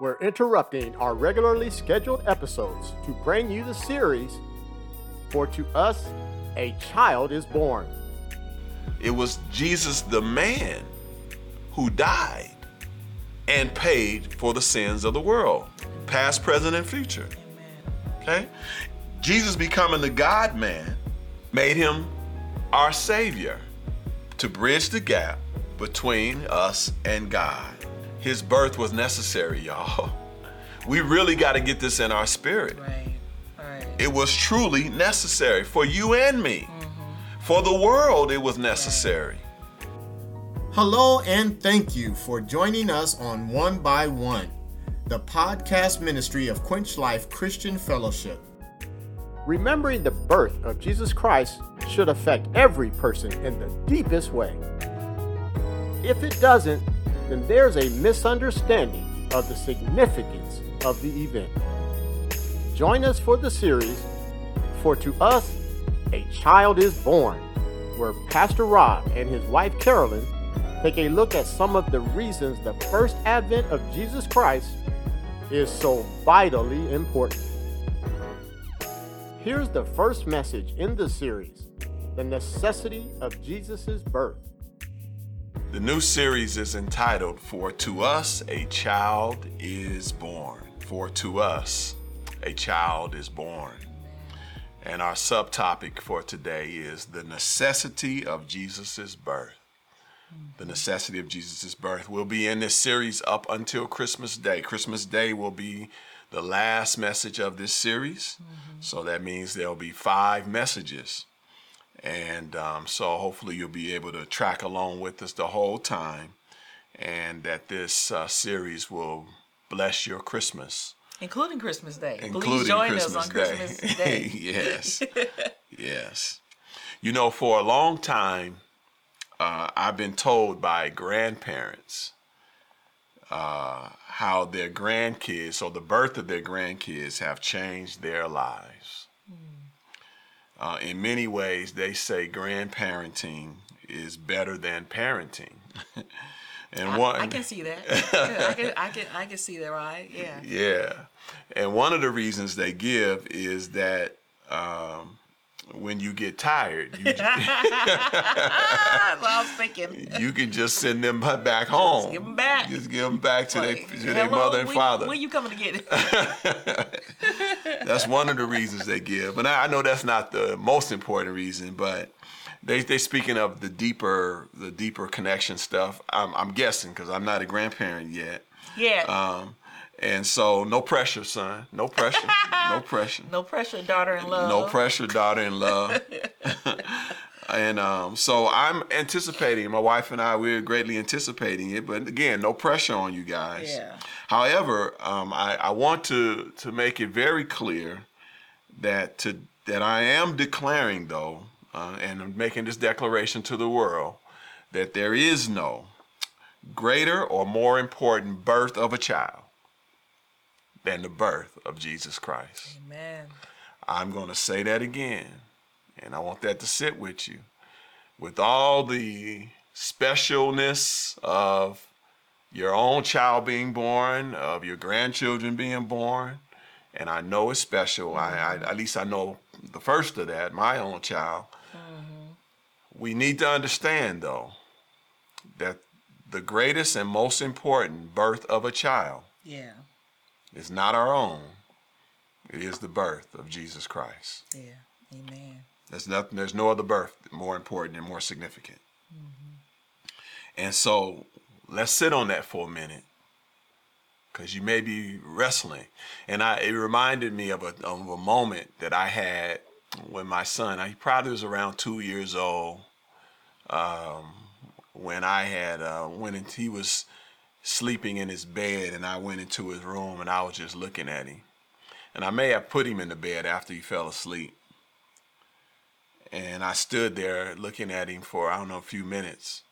We're interrupting our regularly scheduled episodes to bring you the series, For to Us a Child is Born. It was Jesus, the man, who died and paid for the sins of the world, past, present, and future. Okay? Jesus becoming the God-man made him our Savior to bridge the gap between us and God. His birth was necessary, y'all. We really got to get this in our spirit. Right. It was truly necessary for you and me. Mm-hmm. For the world, it was necessary. Hello, and thank you for joining us on One by One, the podcast ministry of Quench Life Christian Fellowship. Remembering the birth of Jesus Christ should affect every person in the deepest way. If it doesn't, then there's a misunderstanding of the significance of the event. Join us for the series, For to Us, a Child is Born, where Pastor Rob and his wife Carolyn take a look at some of the reasons the first advent of Jesus Christ is so vitally important. Here's the first message in the series, The Necessity of Jesus' Birth. The new series is entitled, For to Us a Child is Born. For to Us a Child is Born. And our subtopic for today is The Necessity of Jesus' Birth. The necessity of Jesus' birth. We'll be in this series up until Christmas Day. Christmas Day will be the last message of this series. Mm-hmm. So that means there'll be 5 messages. And so hopefully you'll be able to track along with us the whole time, and that this series will bless your Christmas. Including Christmas Day. Please join us on Christmas Day. Yes. You know, for a long time, I've been told by grandparents how their grandkids, or the birth of their grandkids, have changed their lives. In many ways, they say grandparenting is better than parenting. I can see that. I can see that, right? Yeah. Yeah. And one of the reasons they give is that when you get tired, you can just send them back home. Just give them back. Just give them back to their mother and father. When you coming to get it? That's one of the reasons they give. And I know that's not the most important reason, but they speaking of the deeper connection stuff. I'm guessing, because I'm not a grandparent yet. Yeah. And so, no pressure, son. No pressure. No pressure. No pressure, daughter in love. No pressure, daughter in love. And so I'm anticipating, my wife and I, we're greatly anticipating it. But again, no pressure on you guys. Yeah. However, I want to make it very clear that I am declaring, though, and I'm making this declaration to the world, that there is no greater or more important birth of a child than the birth of Jesus Christ. Amen. I'm going to say that again, and I want that to sit with you. With all the specialness of your own child being born, of your grandchildren being born, and I know it's special. Mm-hmm. At least I know the first of that, my own child. Mm-hmm. We need to understand, though, that the greatest and most important birth of a child, yeah, it's not our own. It is the birth of Jesus Christ. Yeah, amen. There's no other birth more important and more significant. Mm-hmm. And so let's sit on that for a minute, because you may be wrestling. And it reminded me of a moment that I had when my son, he probably was around 2 years old, when I had, when he was sleeping in his bed, and I went into his room, and I was just looking at him. And I may have put him in the bed after he fell asleep. And I stood there looking at him for, I don't know, a few minutes.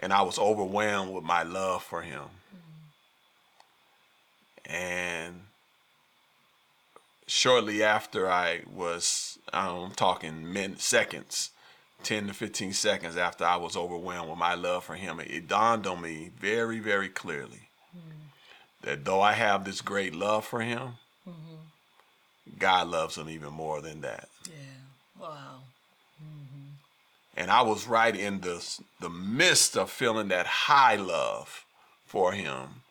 And I was overwhelmed with my love for him. Mm-hmm. And shortly after, I'm talking seconds, 10 to 15 seconds after I was overwhelmed with my love for him, it dawned on me very, very clearly that though I have this great love for him, mm-hmm. God loves him even more than that. Yeah. Wow. Mm-hmm. And I was right in the midst of feeling that high love for him.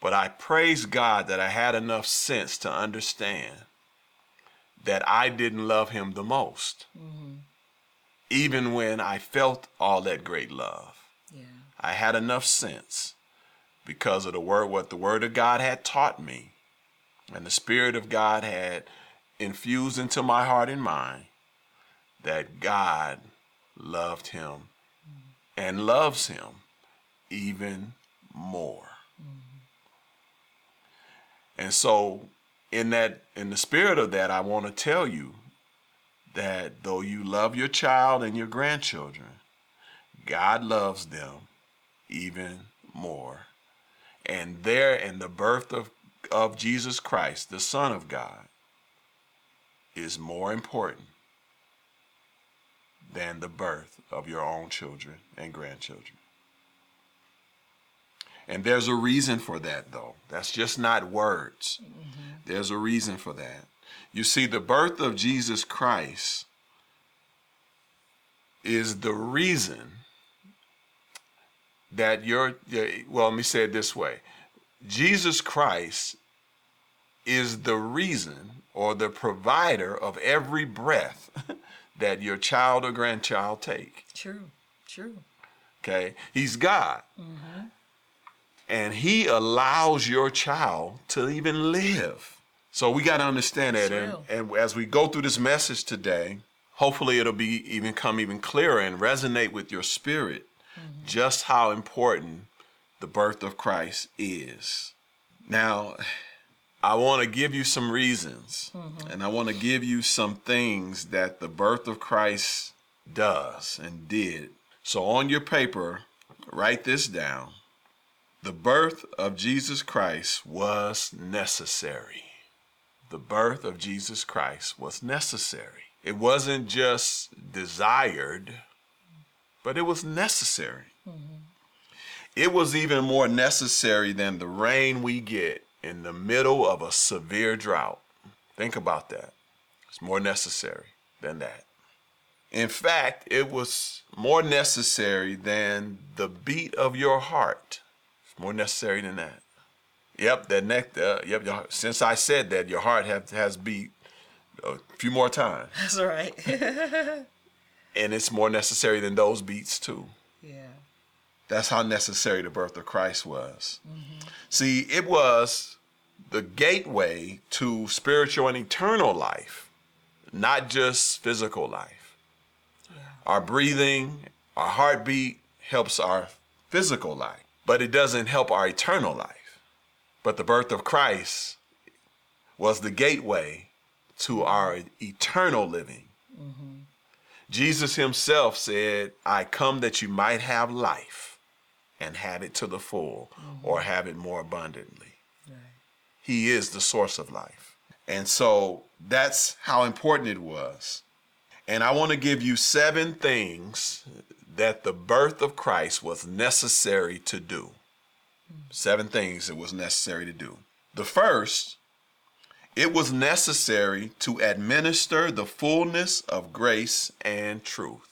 But I praise God that I had enough sense to understand that I didn't love him the most. Mm-hmm. Even when I felt all that great love. Yeah. I had enough sense because of the word, what the word of God had taught me and the Spirit of God had infused into my heart and mind, that God loved him mm-hmm. and loves him even more. Mm-hmm. And so in the spirit of that, I want to tell you that though you love your child and your grandchildren, God loves them even more. And there in the birth of Jesus Christ, the Son of God, is more important than the birth of your own children and grandchildren. And there's a reason for that, though. That's just not words. Mm-hmm. There's a reason for that. You see, the birth of Jesus Christ is the reason that let me say it this way. Jesus Christ is the reason or the provider of every breath that your child or grandchild take. True. Okay? He's God. Mm-hmm. And he allows your child to even live. So we got to understand that. And as we go through this message today, hopefully it'll become even clearer and resonate with your spirit. Mm-hmm. Just how important the birth of Christ is. Now, I want to give you some reasons, mm-hmm. and I want to give you some things that the birth of Christ does and did. So on your paper, write this down. The birth of Jesus Christ was necessary. The birth of Jesus Christ was necessary. It wasn't just desired, but it was necessary. Mm-hmm. It was even more necessary than the rain we get in the middle of a severe drought. Think about that. It's more necessary than that. In fact, it was more necessary than the beat of your heart. It's more necessary than that. Yep, that neck. Yep. Since I said that, your heart has beat a few more times. That's right. And it's more necessary than those beats too. Yeah. That's how necessary the birth of Christ was. Mm-hmm. See, it was the gateway to spiritual and eternal life, not just physical life. Yeah. Our breathing, our heartbeat helps our physical life, but it doesn't help our eternal life. But the birth of Christ was the gateway to our eternal living. Mm-hmm. Jesus himself said, I come that you might have life and have it to the full, mm-hmm. or have it more abundantly. Right. He is the source of life. And so that's how important it was. And I want to give you 7 things that the birth of Christ was necessary to do. 7 things it was necessary to do. The first, it was necessary to administer the fullness of grace and truth.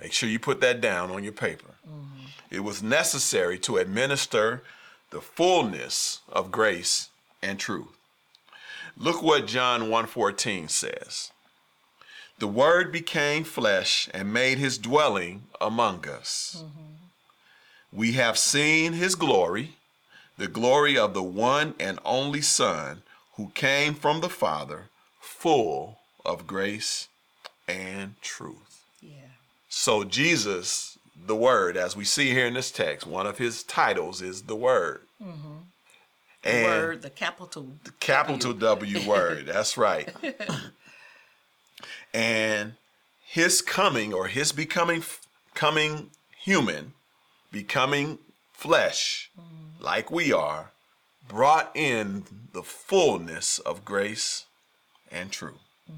Make sure you put that down on your paper. Mm-hmm. It was necessary to administer the fullness of grace and truth. Look what John 1:14 says. The word became flesh and made his dwelling among us. Mm-hmm. We have seen his glory, the glory of the one and only Son, who came from the Father, full of grace and truth. Yeah. So Jesus, the Word, as we see here in this text, one of his titles is the Word. Mm-hmm. The Word, the capital W. The capital W Word, that's right. And his coming, or his becoming human, becoming flesh, mm-hmm. like we are, brought in the fullness of grace and truth. Mm.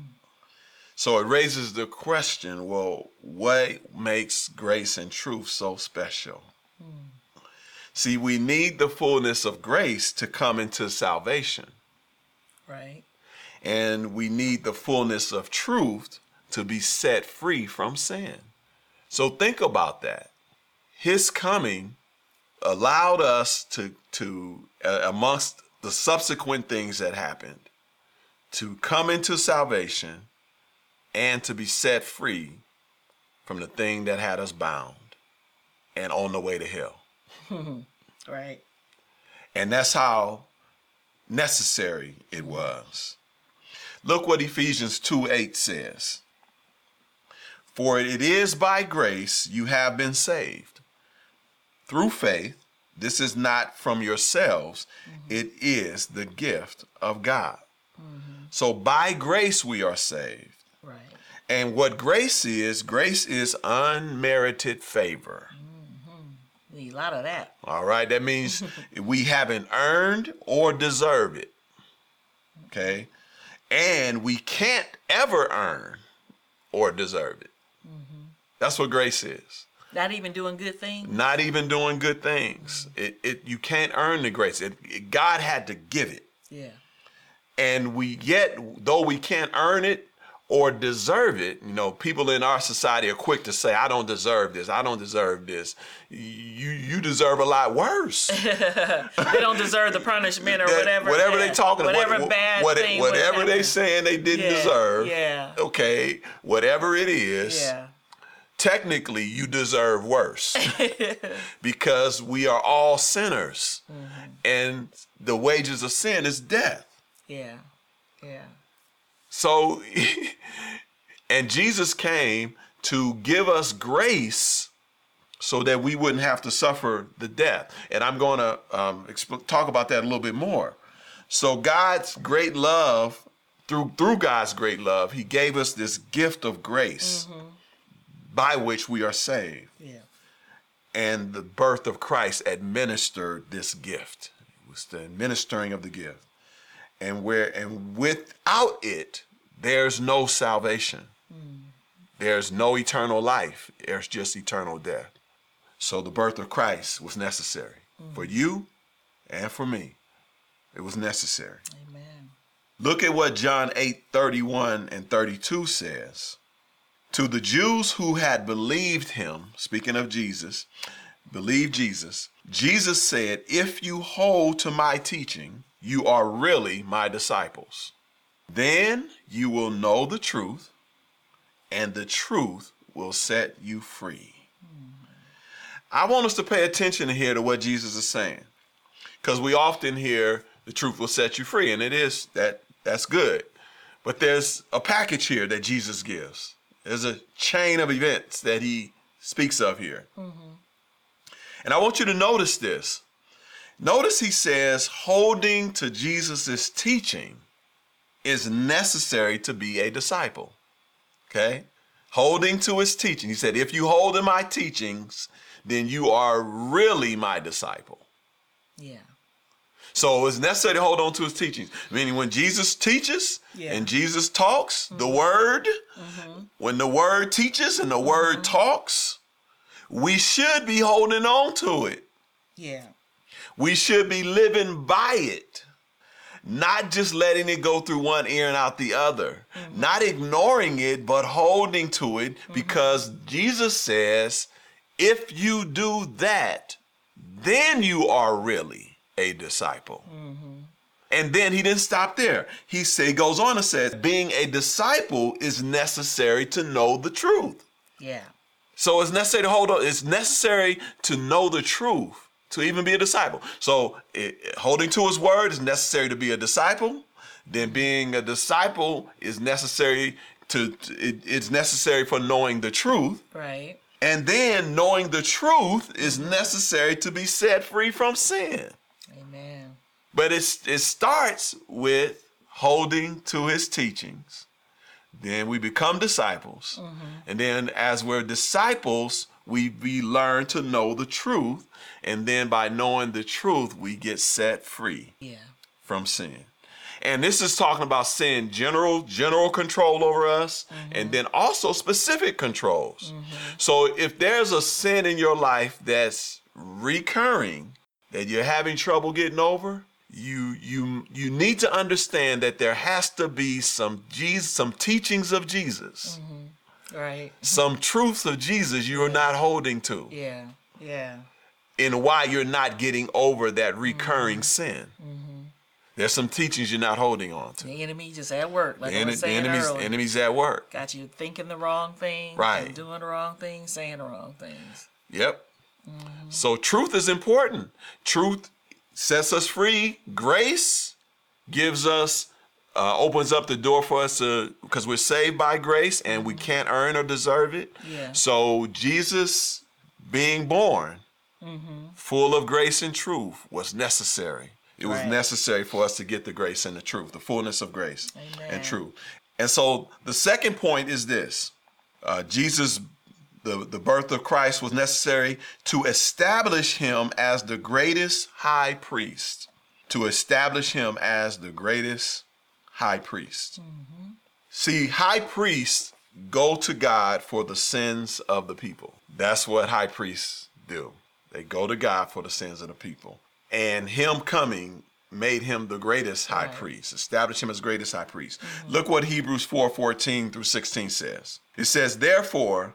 So it raises the question, well, what makes grace and truth so special? Mm. See, we need the fullness of grace to come into salvation. Right. And we need the fullness of truth to be set free from sin. So think about that. His coming allowed us to amongst the subsequent things that happened, to come into salvation and to be set free from the thing that had us bound and on the way to hell. Right. And that's how necessary it was. Look what Ephesians 2:8 says. For it is by grace you have been saved through faith. This is not from yourselves. Mm-hmm. It is the gift of God. Mm-hmm. So by grace we are saved. Right. And what grace is unmerited favor. Mm-hmm. Need a lot of that. All right. That means we haven't earned or deserved it. Okay. And we can't ever earn or deserve it. Mm-hmm. That's what grace is. Not even doing good things? Not even doing good things. Mm-hmm. It you can't earn the grace. God had to give it. Yeah. And though we can't earn it or deserve it, you know, people in our society are quick to say, I don't deserve this. I don't deserve this. You deserve a lot worse. They don't deserve the punishment or whatever. Whatever they're talking about. Whatever bad thing. Whatever they're saying they didn't deserve. Yeah. Okay. Whatever it is. Yeah. Technically, you deserve worse because we are all sinners, mm-hmm. and the wages of sin is death. Yeah, yeah. So, and Jesus came to give us grace so that we wouldn't have to suffer the death. And I'm going to talk about that a little bit more. So God's great love, through God's great love, he gave us this gift of grace. Mm-hmm. By which we are saved. Yeah. And the birth of Christ administered this gift. It was the administering of the gift. And without it, there's no salvation. Mm. There's no eternal life. There's just eternal death. So the birth of Christ was necessary for you and for me. It was necessary. Amen. Look at what John 8:31 and 32 says. To the Jews who had believed him, speaking of Jesus, believed Jesus, Jesus said, if you hold to my teaching, you are really my disciples. Then you will know the truth, and the truth will set you free. Mm-hmm. I want us to pay attention here to what Jesus is saying, because we often hear the truth will set you free, and it is that's good. But there's a package here that Jesus gives. There's a chain of events that he speaks of here. Mm-hmm. And I want you to notice this. Notice he says holding to Jesus' teaching is necessary to be a disciple. Okay? Holding to his teaching. He said, if you hold to my teachings, then you are really my disciple. Yeah. So it's necessary to hold on to his teachings. Meaning when Jesus teaches and Jesus talks, mm-hmm. the word, mm-hmm. when the word teaches and the word mm-hmm. talks, we should be holding on to it. Yeah. We should be living by it. Not just letting it go through one ear and out the other. Mm-hmm. Not ignoring it, but holding to it mm-hmm. because Jesus says, if you do that, then you are really a disciple. Mm-hmm. And then he didn't stop there. He goes on and says, being a disciple is necessary to know the truth. Yeah. So it's necessary to hold on. It's necessary to know the truth to even be a disciple. So holding to his word is necessary to be a disciple. Then being a disciple is necessary it's necessary for knowing the truth. Right. And then knowing the truth is necessary to be set free from sin. Amen. But it starts with holding to his teachings. Then we become disciples. Mm-hmm. And then as we're disciples, we learn to know the truth. And then by knowing the truth, we get set free from sin. And this is talking about sin, general control over us, mm-hmm. and then also specific controls. Mm-hmm. So if there's a sin in your life that's recurring, that you're having trouble getting over, you need to understand that there has to be some teachings of Jesus. Mm-hmm. Right. Some truths of Jesus you're not holding to. Yeah. Yeah. And why you're not getting over that recurring sin. Mm-hmm. There's some teachings you're not holding on to. The enemy just at work, like I was saying earlier. The enemy's at work. Got you thinking the wrong thing, right? Doing the wrong thing, saying the wrong things. Yep. Mm-hmm. So truth is important. Truth sets us free. Grace gives us, opens up the door for us to, because we're saved by grace and we can't earn or deserve it. Yeah. So Jesus being born, mm-hmm, full of grace and truth was necessary. It was necessary for us to get the grace and the truth, the fullness of grace and truth. And so the second point is this. Jesus, the birth of Christ was necessary to establish him as the greatest high priest. To establish him as the greatest high priest. Mm-hmm. See, high priests go to God for the sins of the people. That's what high priests do. They go to God for the sins of the people. And him coming made him the greatest high priest, established him as greatest high priest. Mm-hmm. Look what Hebrews 4:14 through 16 says. It says, therefore,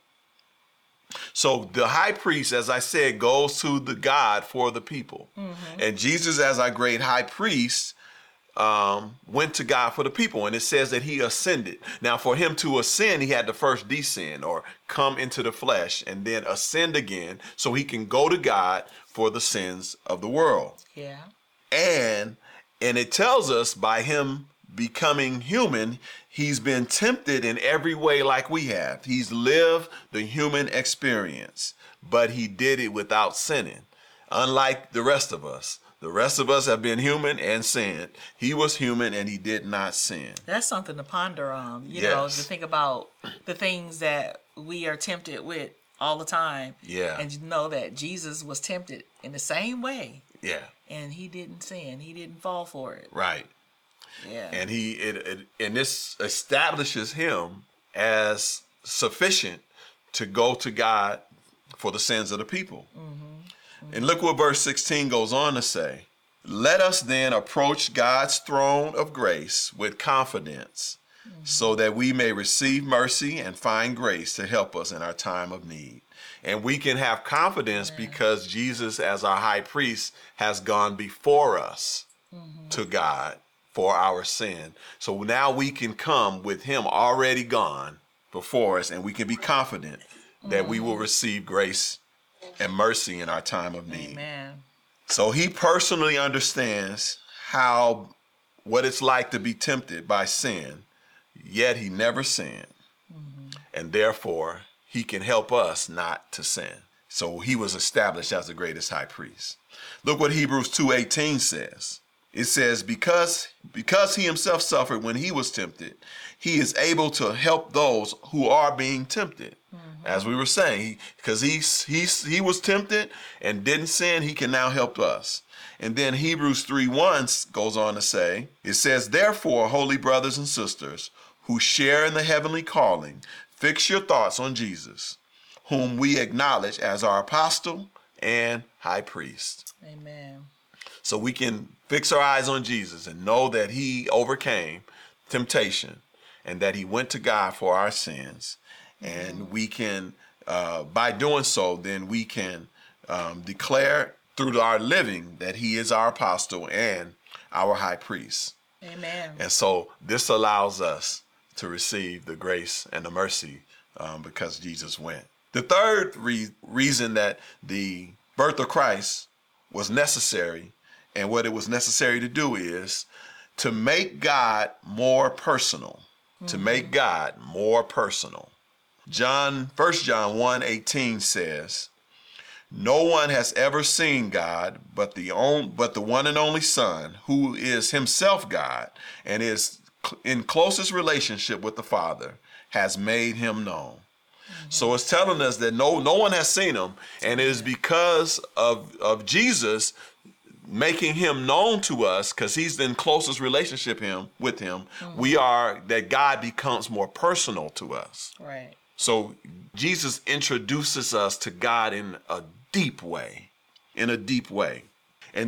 So the high priest, as I said, goes to the God for the people. Mm-hmm. And Jesus, as our great high priest, went to God for the people. And it says that he ascended. Now, for him to ascend, he had to first descend or come into the flesh and then ascend again so he can go to God for the sins of the world. Yeah. And it tells us by him becoming human, he's been tempted in every way like we have. He's lived the human experience, but he did it without sinning, unlike the rest of us. The rest of us have been human and sinned. He was human and he did not sin. That's something to ponder on, you know, to think about the things that we are tempted with all the time. Yeah. And you know that Jesus was tempted in the same way. Yeah. And he didn't sin. He didn't fall for it. Right. Yeah. And this establishes him as sufficient to go to God for the sins of the people. Mm-hmm. Mm-hmm. And look what verse 16 goes on to say. Let us then approach God's throne of grace with confidence, mm-hmm, so that we may receive mercy and find grace to help us in our time of need. And we can have confidence because Jesus, as our high priest, has gone before us, mm-hmm, to God for our sin. So now we can come with him already gone before us, and we can be confident that we will receive grace and mercy in our time of need. Amen. So he personally understands what it's like to be tempted by sin, yet he never sinned. Mm-hmm. And therefore, he can help us not to sin. So he was established as the greatest high priest. Look what Hebrews 2:18 says. It says, because he himself suffered when he was tempted, he is able to help those who are being tempted. Mm-hmm. As we were saying, because he was tempted and didn't sin, he can now help us. And then Hebrews 3:1 goes on to say, it says, therefore, holy brothers and sisters who share in the heavenly calling, fix your thoughts on Jesus, whom we acknowledge as our apostle and high priest. Amen. So we can fix our eyes on Jesus and know that he overcame temptation and that he went to God for our sins. And we can, by doing so, then we can declare through our living that he is our apostle and our high priest. Amen. And so this allows us to receive the grace and the mercy because Jesus went. The third reason that the birth of Christ was necessary, and what it was necessary to do, is to make God more personal. Mm-hmm. To make God more personal. 1 John 1:18 says, no one has ever seen God but the one and only Son, who is himself God and is in closest relationship with the Father, has made him known. Mm-hmm. So it's telling us that no one has seen him, and it is because of Jesus making him known to us, because he's in closest relationship with him, mm-hmm. that God becomes more personal to us. Right. So Jesus introduces us to God in a deep way. And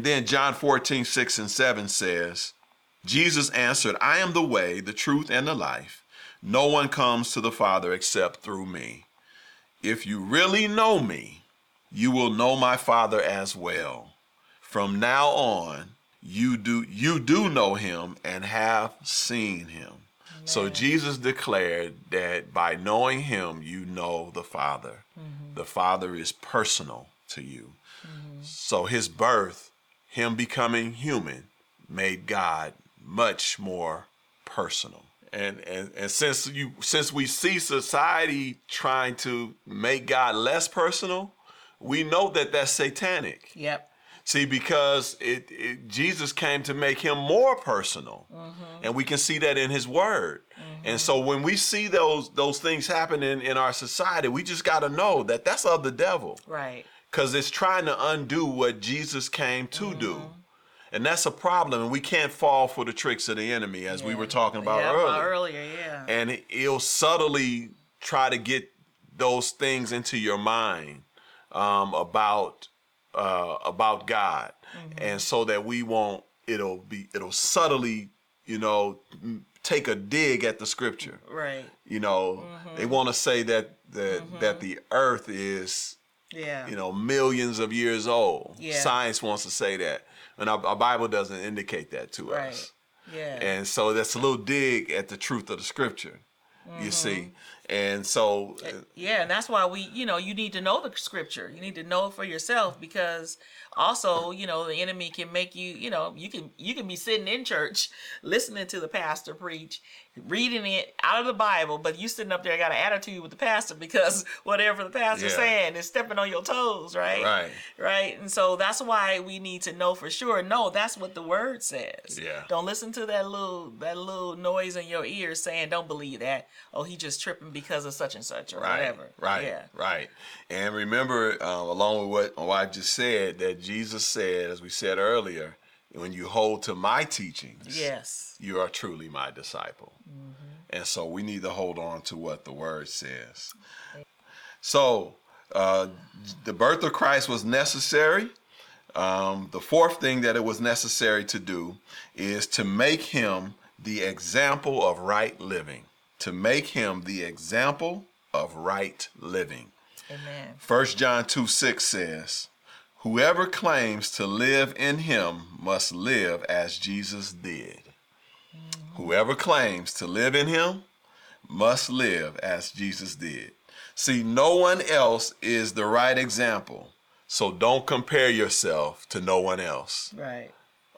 then John 14:6-7 says, Jesus answered, "I am the way, the truth, and the life. No one comes to the Father except through me. If you really know me, you will know my Father as well. From now on, you do know him and have seen him." Amen. So Jesus declared that by knowing him, you know the Father. Mm-hmm. The Father is personal to you. Mm-hmm. So his birth, him becoming human, made God much more personal. And since we see society trying to make God less personal, we know that that's satanic. Yep. See, because Jesus came to make him more personal. Mm-hmm. And we can see that in his word. Mm-hmm. And so when we see those things happening in our society, we just got to know that that's of the devil. Right. Because it's trying to undo what Jesus came to mm-hmm. do. And that's a problem, and we can't fall for the tricks of the enemy, as we were talking about earlier. Yeah. And it'll subtly try to get those things into your mind about God, mm-hmm. and so that we won't. It'll subtly, take a dig at the scripture. Right. Mm-hmm. They want to say that the earth is, millions of years old. Yeah. Science wants to say that. And our Bible doesn't indicate that to us. Yeah. And so that's a little dig at the truth of the scripture, mm-hmm. you see. And so... yeah, and that's why we, you need to know the scripture. You need to know it for yourself, because also, the enemy can make you, you can be sitting in church, listening to the pastor preach, reading it out of the Bible, but you sitting up there got an attitude with the pastor because whatever the pastor's saying is stepping on your toes, right? Right. Right. And so that's why we need to know for sure. No, that's what the word says. Yeah. Don't listen to that little noise in your ears saying, "Don't believe that. Oh, he just tripping because of such and such," or whatever. Right. Yeah. Right. And remember, along with what I just said, that Jesus said, as we said earlier, when you hold to my teachings, you are truly my disciple. Mm-hmm. And so we need to hold on to what the word says. So the birth of Christ was necessary. The fourth thing that it was necessary to do is to make him the example of right living. Amen. 1 John 2:6 says, "Whoever claims to live in him must live as Jesus did." Mm-hmm. Whoever claims to live in him must live as Jesus did. See, no one else is the right example, so don't compare yourself to no one else. Right.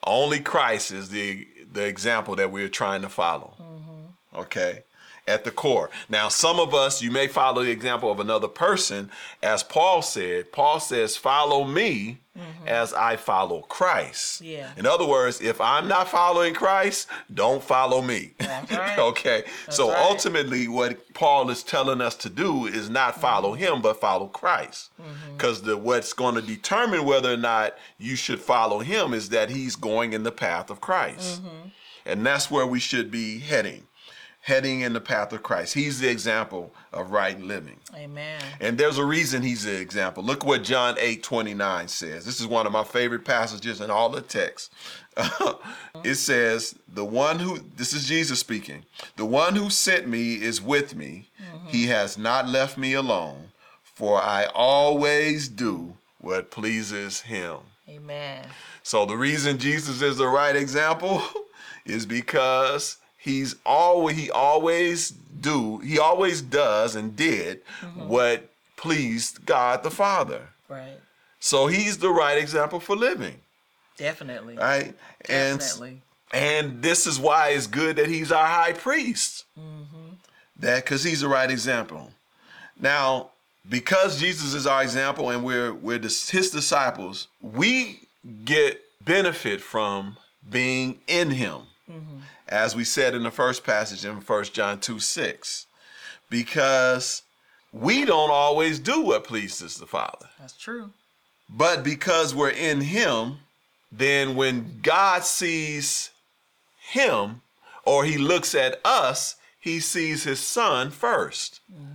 Only Christ is the example that we're trying to follow. Mm-hmm. Okay? At the core. Now, some of us, you may follow the example of another person. As Paul said, Paul says, "Follow me mm-hmm. as I follow Christ." Yeah. In other words, if I'm not following Christ, don't follow me. That's right. Okay. That's so right. Ultimately, what Paul is telling us to do is not follow mm-hmm. him, but follow Christ. Because mm-hmm. what's going to determine whether or not you should follow him is that he's going in the path of Christ. Mm-hmm. And that's where we should be heading in the path of Christ. He's the example of right living. Amen. And there's a reason he's the example. Look what John 8:29 says. This is one of my favorite passages in all the text. It says, this is Jesus speaking, "The one who sent me is with me. Mm-hmm. He has not left me alone, for I always do what pleases him." Amen. So the reason Jesus is the right example is because he always does and did mm-hmm. what pleased God the Father. Right. So he's the right example for living. Definitely. Right? Definitely. And this is why it's good that he's our high priest. Mm-hmm. Because he's the right example. Now, because Jesus is our example and we're his disciples, we get benefit from being in him. Mm-hmm. as we said in the first passage in 1 John 2:6, because we don't always do what pleases the Father. That's true. But because we're in him, then when God sees him or he looks at us, he sees his son first. Mm-hmm.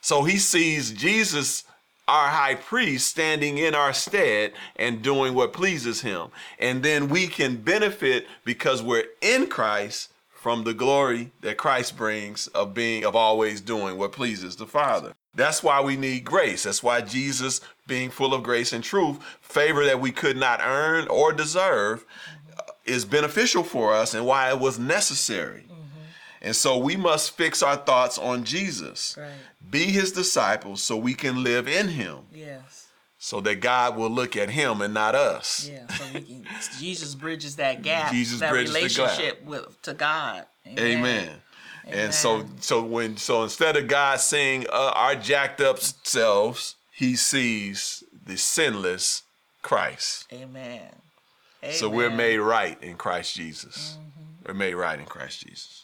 So he sees Jesus, our high priest, standing in our stead and doing what pleases him. And then we can benefit because we're in Christ from the glory that Christ brings of always doing what pleases the Father. That's why we need grace. That's why Jesus, being full of grace and truth, favor that we could not earn or deserve, is beneficial for us and why it was necessary. And so we must fix our thoughts on Jesus, right, be his disciples so we can live in him. Yes. So that God will look at him and not us. Yeah. So we can, Jesus bridges that gap, Jesus that bridges relationship to God. Amen. Amen. And so instead of God seeing our jacked up selves, he sees the sinless Christ. Amen. Amen. So we're made right in Christ Jesus. Mm-hmm. We're made right in Christ Jesus.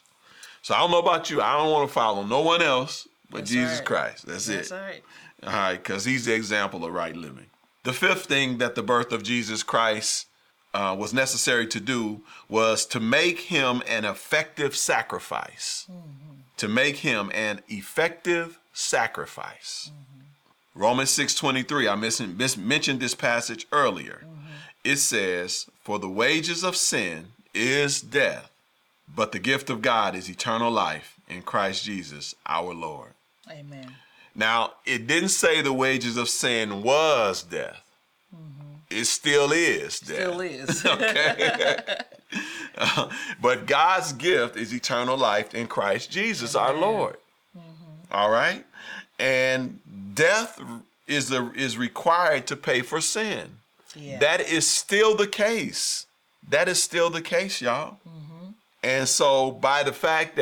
So I don't know about you. I don't want to follow no one else but that's Jesus right. Christ. That's it. That's right. All right, because he's the example of right living. The fifth thing that the birth of Jesus Christ was necessary to do was to make him an effective sacrifice. Mm-hmm. To make him an effective sacrifice. Mm-hmm. Romans 6:23, I mentioned this passage earlier. Mm-hmm. It says, "For the wages of sin is death, but the gift of God is eternal life in Christ Jesus, our Lord." Amen. Now, it didn't say the wages of sin was death. Mm-hmm. It still is death. Still is. Okay. But God's gift is eternal life in Christ Jesus, Amen, our Lord. Mm-hmm. All right? And death is required to pay for sin. Yeah. That is still the case. That is still the case, y'all. Mm-hmm. And so by the fact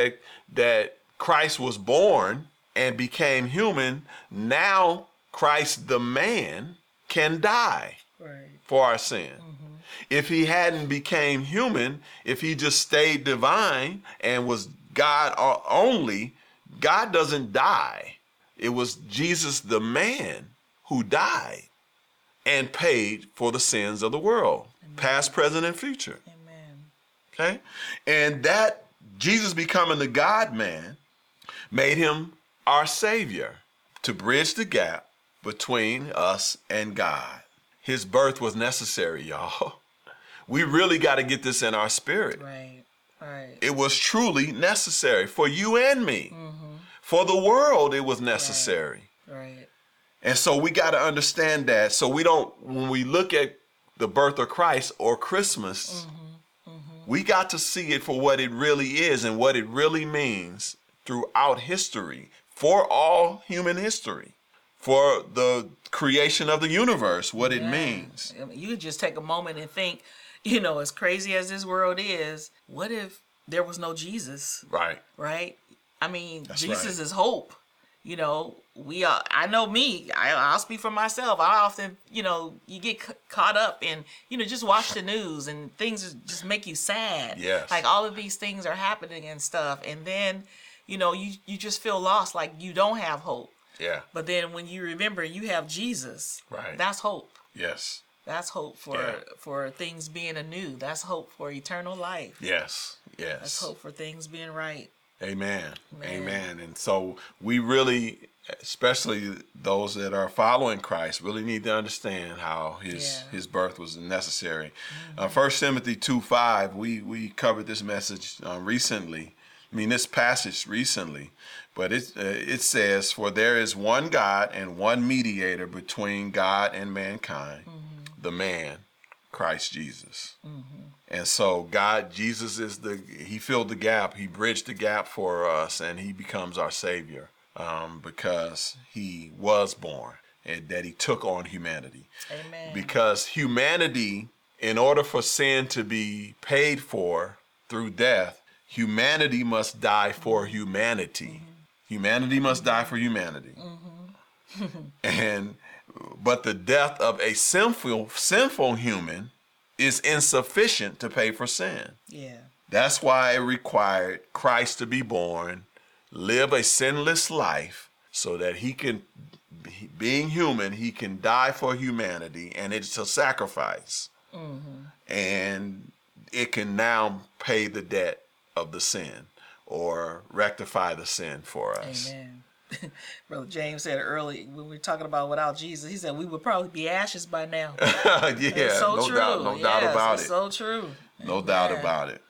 that Christ was born and became human, now Christ the man can die, right, for our sin. Mm-hmm. If he hadn't became human, if he just stayed divine and was God only, God doesn't die. It was Jesus the man who died and paid for the sins of the world, Amen, past, present, and future. Amen. Okay? And that Jesus becoming the God-man made him our Savior to bridge the gap between us and God. His birth was necessary, y'all. We really got to get this in our spirit. Right, right. It was truly necessary for you and me. Mm-hmm. For the world, it was necessary. Right, right. And so we got to understand that. So we don't, when we look at the birth of Christ or Christmas, mm-hmm, we got to see it for what it really is and what it really means throughout history, for all human history, for the creation of the universe, what it means. You just take a moment and think, you know, as crazy as this world is, what if there was no Jesus? Right. Right? I mean, that's Jesus, right, is hope. You know, we are, I know me, I'll speak for myself. I often, you know, you get caught up in, you know, just watch the news and things just make you sad. Yes. Like all of these things are happening and stuff. And then, you know, you just feel lost, like you don't have hope. Yeah. But then when you remember you have Jesus, right, that's hope. Yes. That's hope for things being anew. That's hope for eternal life. Yes. Yes. That's hope for things being right. Amen. Amen. Amen. And so we really, especially those that are following Christ, really need to understand how his birth was necessary. Mm-hmm. 1 Timothy 2:5, we covered this message recently. I mean, this passage recently, but it says, "For there is one God and one mediator between God and mankind, mm-hmm, the man, Christ Jesus." Mm-hmm. And so God, Jesus is he filled the gap. He bridged the gap for us and he becomes our Savior because he was born and that he took on humanity. Amen. Because humanity, in order for sin to be paid for through death, humanity must die for humanity. Mm-hmm. Humanity must die for humanity. Mm-hmm. But the death of a sinful human is insufficient to pay for sin. Yeah. That's why it required Christ to be born, live a sinless life, so that he can, being human, he can die for humanity, and it's a sacrifice. Mm-hmm. And it can now pay the debt of the sin or rectify the sin for us. Amen. Brother James said early when we were talking about without Jesus, he said we would probably be ashes by now. Yeah, so no true. Doubt, no yes, doubt about it. So true. No Amen. Doubt about it.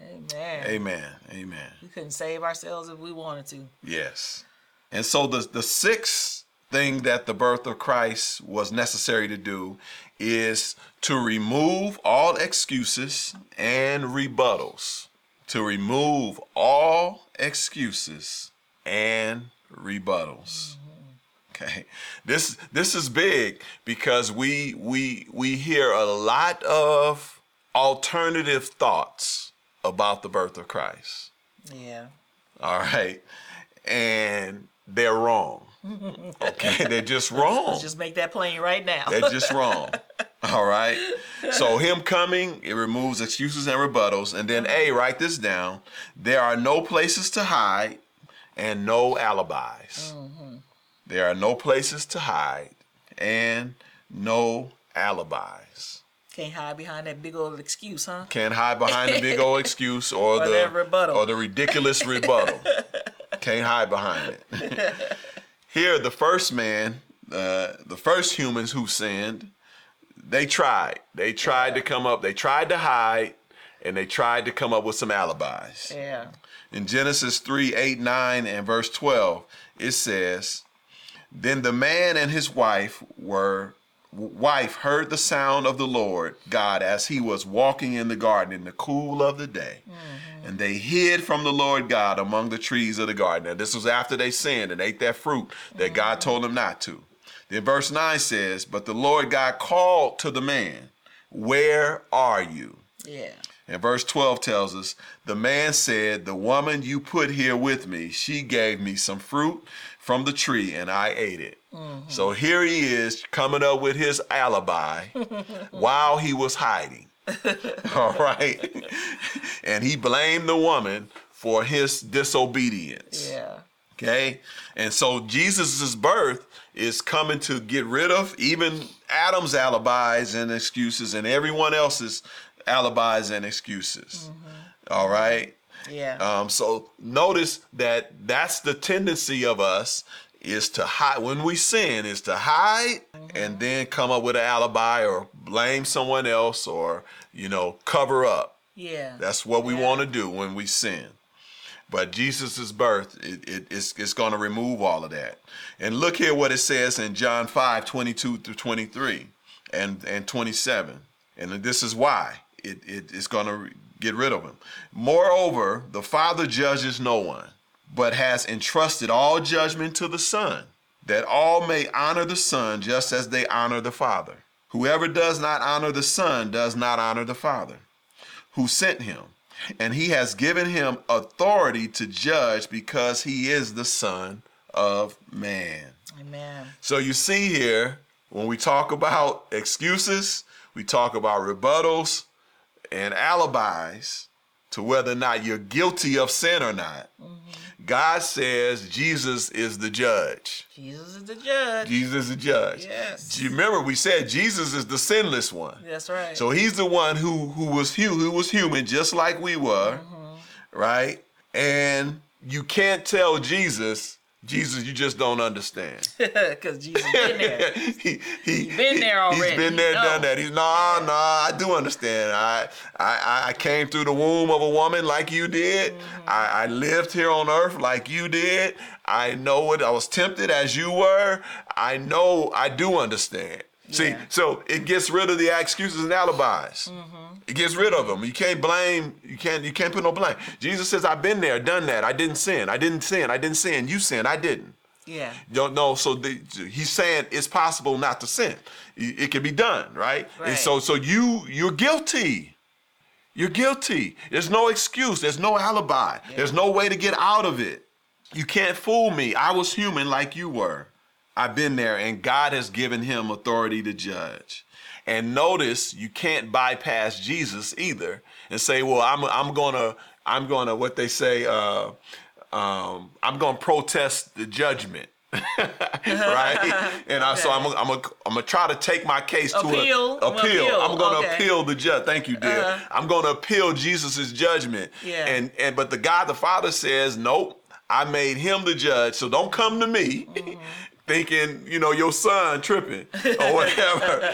Amen. Amen. Amen. We couldn't save ourselves if we wanted to. Yes. And so the sixth thing that the birth of Christ was necessary to do is to remove all excuses and rebuttals. To remove all excuses and rebuttals. Okay. This is big because we hear a lot of alternative thoughts about the birth of Christ. Yeah. All right. And they're wrong. Okay. They're just wrong. Let's just make that plain right now. They're just wrong. All right. So him coming, it removes excuses and rebuttals. And then A, write this down. There are no places to hide and no alibis. Mm-hmm. There are no places to hide and no alibis. Can't hide behind that big old excuse, huh? Can't hide behind the big old excuse or the rebuttal. Or the ridiculous rebuttal. Can't hide behind it. Here, the first man, the first humans who sinned, they tried. They tried to come up. They tried to hide, and they tried to come up with some alibis. Yeah. In Genesis 3, 8, 9, and verse 12, it says, "Then the man and his wife heard the sound of the Lord God as he was walking in the garden in the cool of the day. Mm-hmm. And they hid from the Lord God among the trees of the garden." Now, this was after they sinned and ate that fruit that mm-hmm. God told them not to. Then verse 9 says, "But the Lord God called to the man, 'Where are you?'" Yeah. And verse 12 tells us, "The man said, 'The woman you put here with me, she gave me some fruit from the tree and I ate it.'" Mm-hmm. So here he is coming up with his alibi while he was hiding. All right. And he blamed the woman for his disobedience. Yeah. Okay. And so Jesus's birth is coming to get rid of even Adam's alibis and excuses and everyone else's alibis and excuses. Mm-hmm. All right. Yeah. So notice that that's the tendency of us is to hide when we sin, is to hide mm-hmm. and then come up with an alibi or blame someone else or, cover up. Yeah. That's what we want to do when we sin. But Jesus's birth, it's going to remove all of that. And look here what it says in John 5, 22 through 23 and 27. And this is why it's going to get rid of him. "Moreover, the Father judges no one, but has entrusted all judgment to the Son, that all may honor the Son just as they honor the Father. Whoever does not honor the Son does not honor the Father who sent him. And he has given him authority to judge because he is the Son of Man." Amen. So you see here, when we talk about excuses, we talk about rebuttals and alibis to whether or not you're guilty of sin or not. Mm-hmm. God says Jesus is the judge. Jesus is the judge. Jesus is the judge. Yes. Remember, we said Jesus is the sinless one. That's right. So he's the one who was human just like we were, mm-hmm. right? And you can't tell Jesus, you just don't understand. Because Jesus been there. He's been there already. He's been there, done that. He's, I do understand. I came through the womb of a woman like you did. Mm-hmm. I lived here on earth like you did. I know it. I was tempted as you were. I know. I do understand. Yeah. See, so it gets rid of the excuses and alibis. Mm-hmm. It gets rid of them. You can't blame. You can't put no blame. Jesus says, "I've been there, done that. I didn't sin. You sinned. I didn't." Yeah. No. So he's saying it's possible not to sin. It can be done, right? And so you're guilty. You're guilty. There's no excuse. There's no alibi. Yeah. There's no way to get out of it. You can't fool me. I was human like you were. I've been there, and God has given him authority to judge. And notice you can't bypass Jesus either and say, well, I'm gonna what they say, I'm gonna protest the judgment. Right? And so I'm gonna try to take my case to appeal. I'm gonna appeal the judge. Thank you, dear. I'm gonna appeal Jesus's judgment. Yeah. But the God, the Father says, nope, I made him the judge. So don't come to me. Mm-hmm. Thinking, you know, your son tripping or whatever.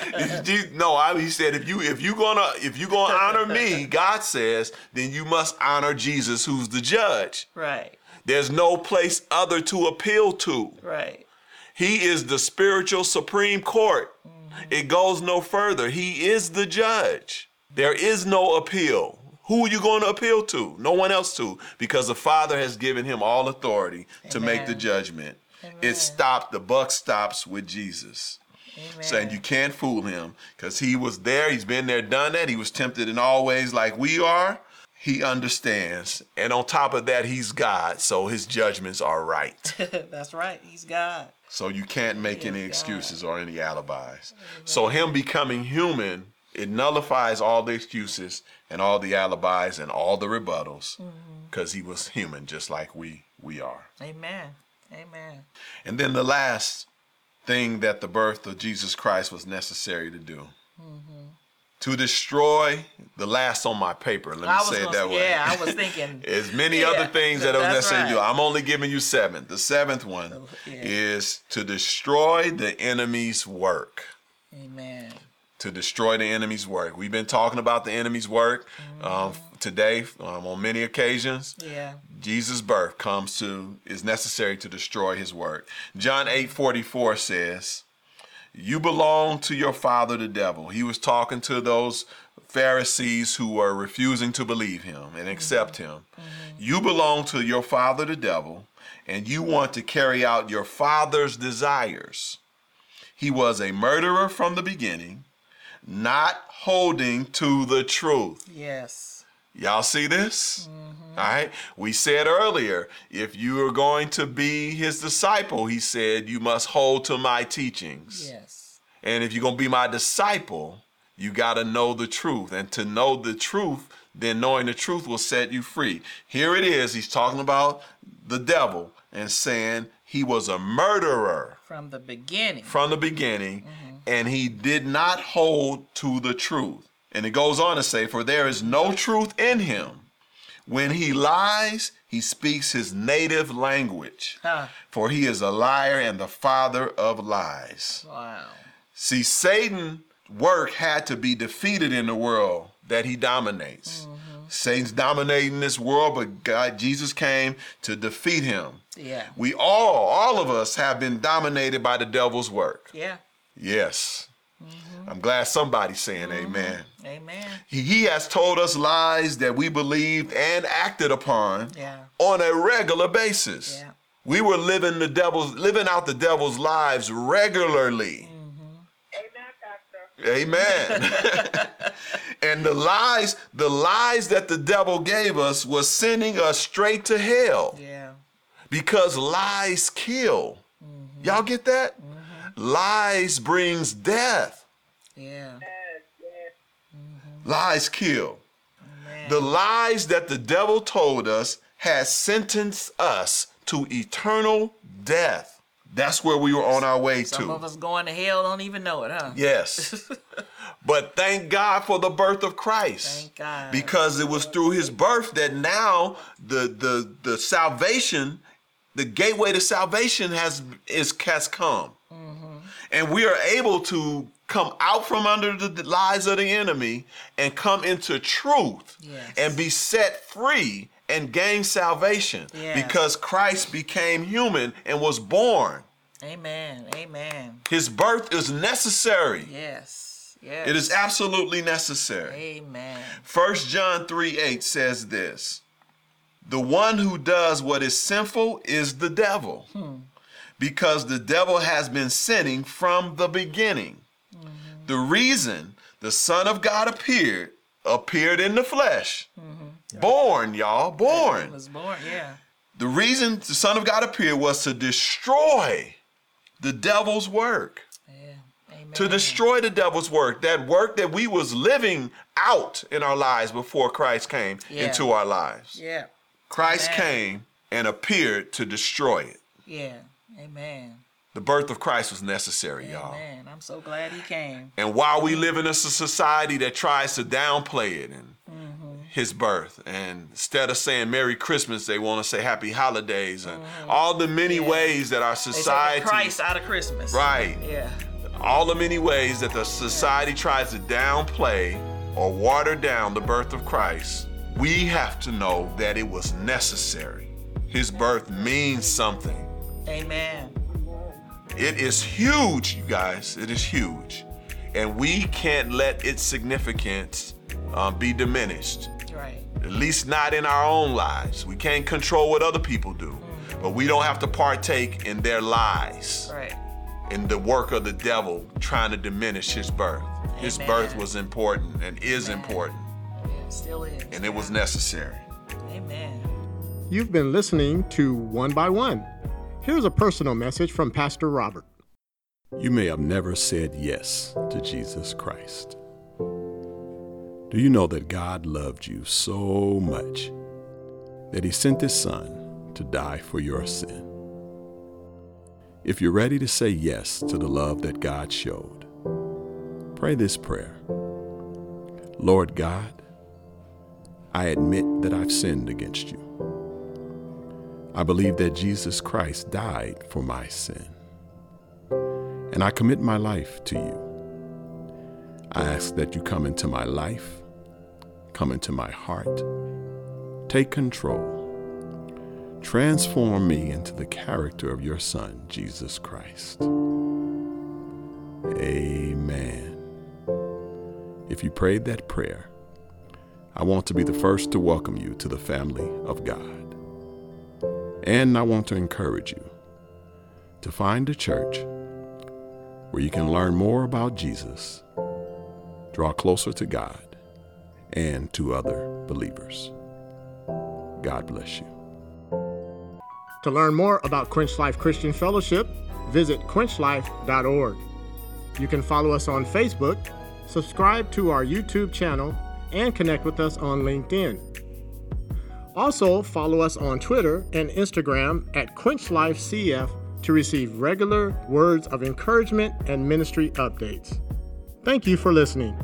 No, he said, if you gonna honor me, God says, then you must honor Jesus, who's the judge. Right. There's no place other to appeal to. Right. He is the spiritual Supreme Court. Mm-hmm. It goes no further. He is the judge. There is no appeal. Who are you going to appeal to? No one else to, because the Father has given him all authority to make the judgment. Amen. The buck stops with Jesus. Amen. Saying you can't fool him, because he was there. He's been there, done that. He was tempted in all ways like we are. He understands. And on top of that, he's God. So his judgments are right. That's right. He's God. So you can't make any excuses or any alibis. Amen. So him becoming human, it nullifies all the excuses and all the alibis and all the rebuttals, because he was human just like we are. Amen. Amen. And then the last thing that the birth of Jesus Christ was necessary to do, to destroy the last on my paper. Let me say it that way. Yeah, I was thinking. There's many other things that are necessary to do. I'm only giving you seven. The seventh one is to destroy the enemy's work. Amen. To destroy the enemy's work. We've been talking about the enemy's work today on many occasions. Yeah. Jesus' birth is necessary to destroy his work. John 8:44 says, "You belong to your father, the devil." He was talking to those Pharisees who were refusing to believe him and accept him. You belong to your father, the devil, and you want to carry out your father's desires. He was a murderer from the beginning, not holding to the truth. Yes. Y'all see this? All right. We said earlier, if you are going to be his disciple, he said, you must hold to my teachings. Yes. And if you're going to be my disciple, you got to know the truth. And to know the truth, then knowing the truth will set you free. Here it is. He's talking about the devil and saying he was a murderer. From the beginning. From the beginning. And he did not hold to the truth. And it goes on to say, for there is no truth in him. When he lies, he speaks his native language. For he is a liar and the father of lies. Wow. See, Satan's work had to be defeated in the world that he dominates. Satan's dominating this world, but Jesus came to defeat him. Yeah. We all of us have been dominated by the devil's work. Yeah. Yes. I'm glad somebody's saying amen. Amen. He has told us lies that we believed and acted upon on a regular basis. Yeah. We were living out the devil's lives regularly. Amen. And the lies that the devil gave us was sending us straight to hell. Yeah. Because lies kill. Y'all get that? Lies brings death. Yeah. Lies kill. Amen. The lies that the devil told us has sentenced us to eternal death. That's where we were on our way to. Some of us going to hell don't even know it, huh? Yes. But thank God for the birth of Christ. Thank God. Because it was through his birth that now the salvation, the gateway to salvation has come. And we are able to come out from under the lies of the enemy and come into truth and be set free and gain salvation because Christ became human and was born. Amen. Amen. His birth is necessary. Yes. Yes. It is absolutely necessary. Amen. 1 John 3:8 says this, "The one who does what is sinful is the devil, because the devil has been sinning from the beginning. The reason the Son of God appeared in the flesh." Born, y'all, born. He was born, yeah. The reason the Son of God appeared was to destroy the devil's work. Yeah. Amen. Amen. To destroy the devil's work that we was living out in our lives before Christ came into our lives. Yeah. Christ came and appeared to destroy it. Yeah. Amen. The birth of Christ was necessary, y'all. Amen. I'm so glad he came. And while we live in a society that tries to downplay it and his birth, and instead of saying Merry Christmas, they want to say Happy Holidays, and all the many ways that our society... They take Christ out of Christmas. Right. Yeah. All the many ways that the society tries to downplay or water down the birth of Christ, we have to know that it was necessary. His birth means something. Amen. It is huge, you guys. It is huge. And we can't let its significance be diminished. Right. At least not in our own lives. We can't control what other people do, but we don't have to partake in their lies. Right. In the work of the devil trying to diminish his birth. Amen. His birth was important and is important. It still is. And it was necessary. Amen. You've been listening to One by One. Here's a personal message from Pastor Robert. You may have never said yes to Jesus Christ. Do you know that God loved you so much that he sent his son to die for your sin? If you're ready to say yes to the love that God showed, pray this prayer. Lord God, I admit that I've sinned against you. I believe that Jesus Christ died for my sin, and I commit my life to you. I ask that you come into my life, come into my heart, take control, transform me into the character of your Son, Jesus Christ. Amen. If you prayed that prayer, I want to be the first to welcome you to the family of God. And I want to encourage you to find a church where you can learn more about Jesus, draw closer to God, and to other believers. God bless you. To learn more about Quench Life Christian Fellowship, visit quenchlife.org. You can follow us on Facebook, subscribe to our YouTube channel, and connect with us on LinkedIn. Also, follow us on Twitter and Instagram at QuenchLifeCF to receive regular words of encouragement and ministry updates. Thank you for listening.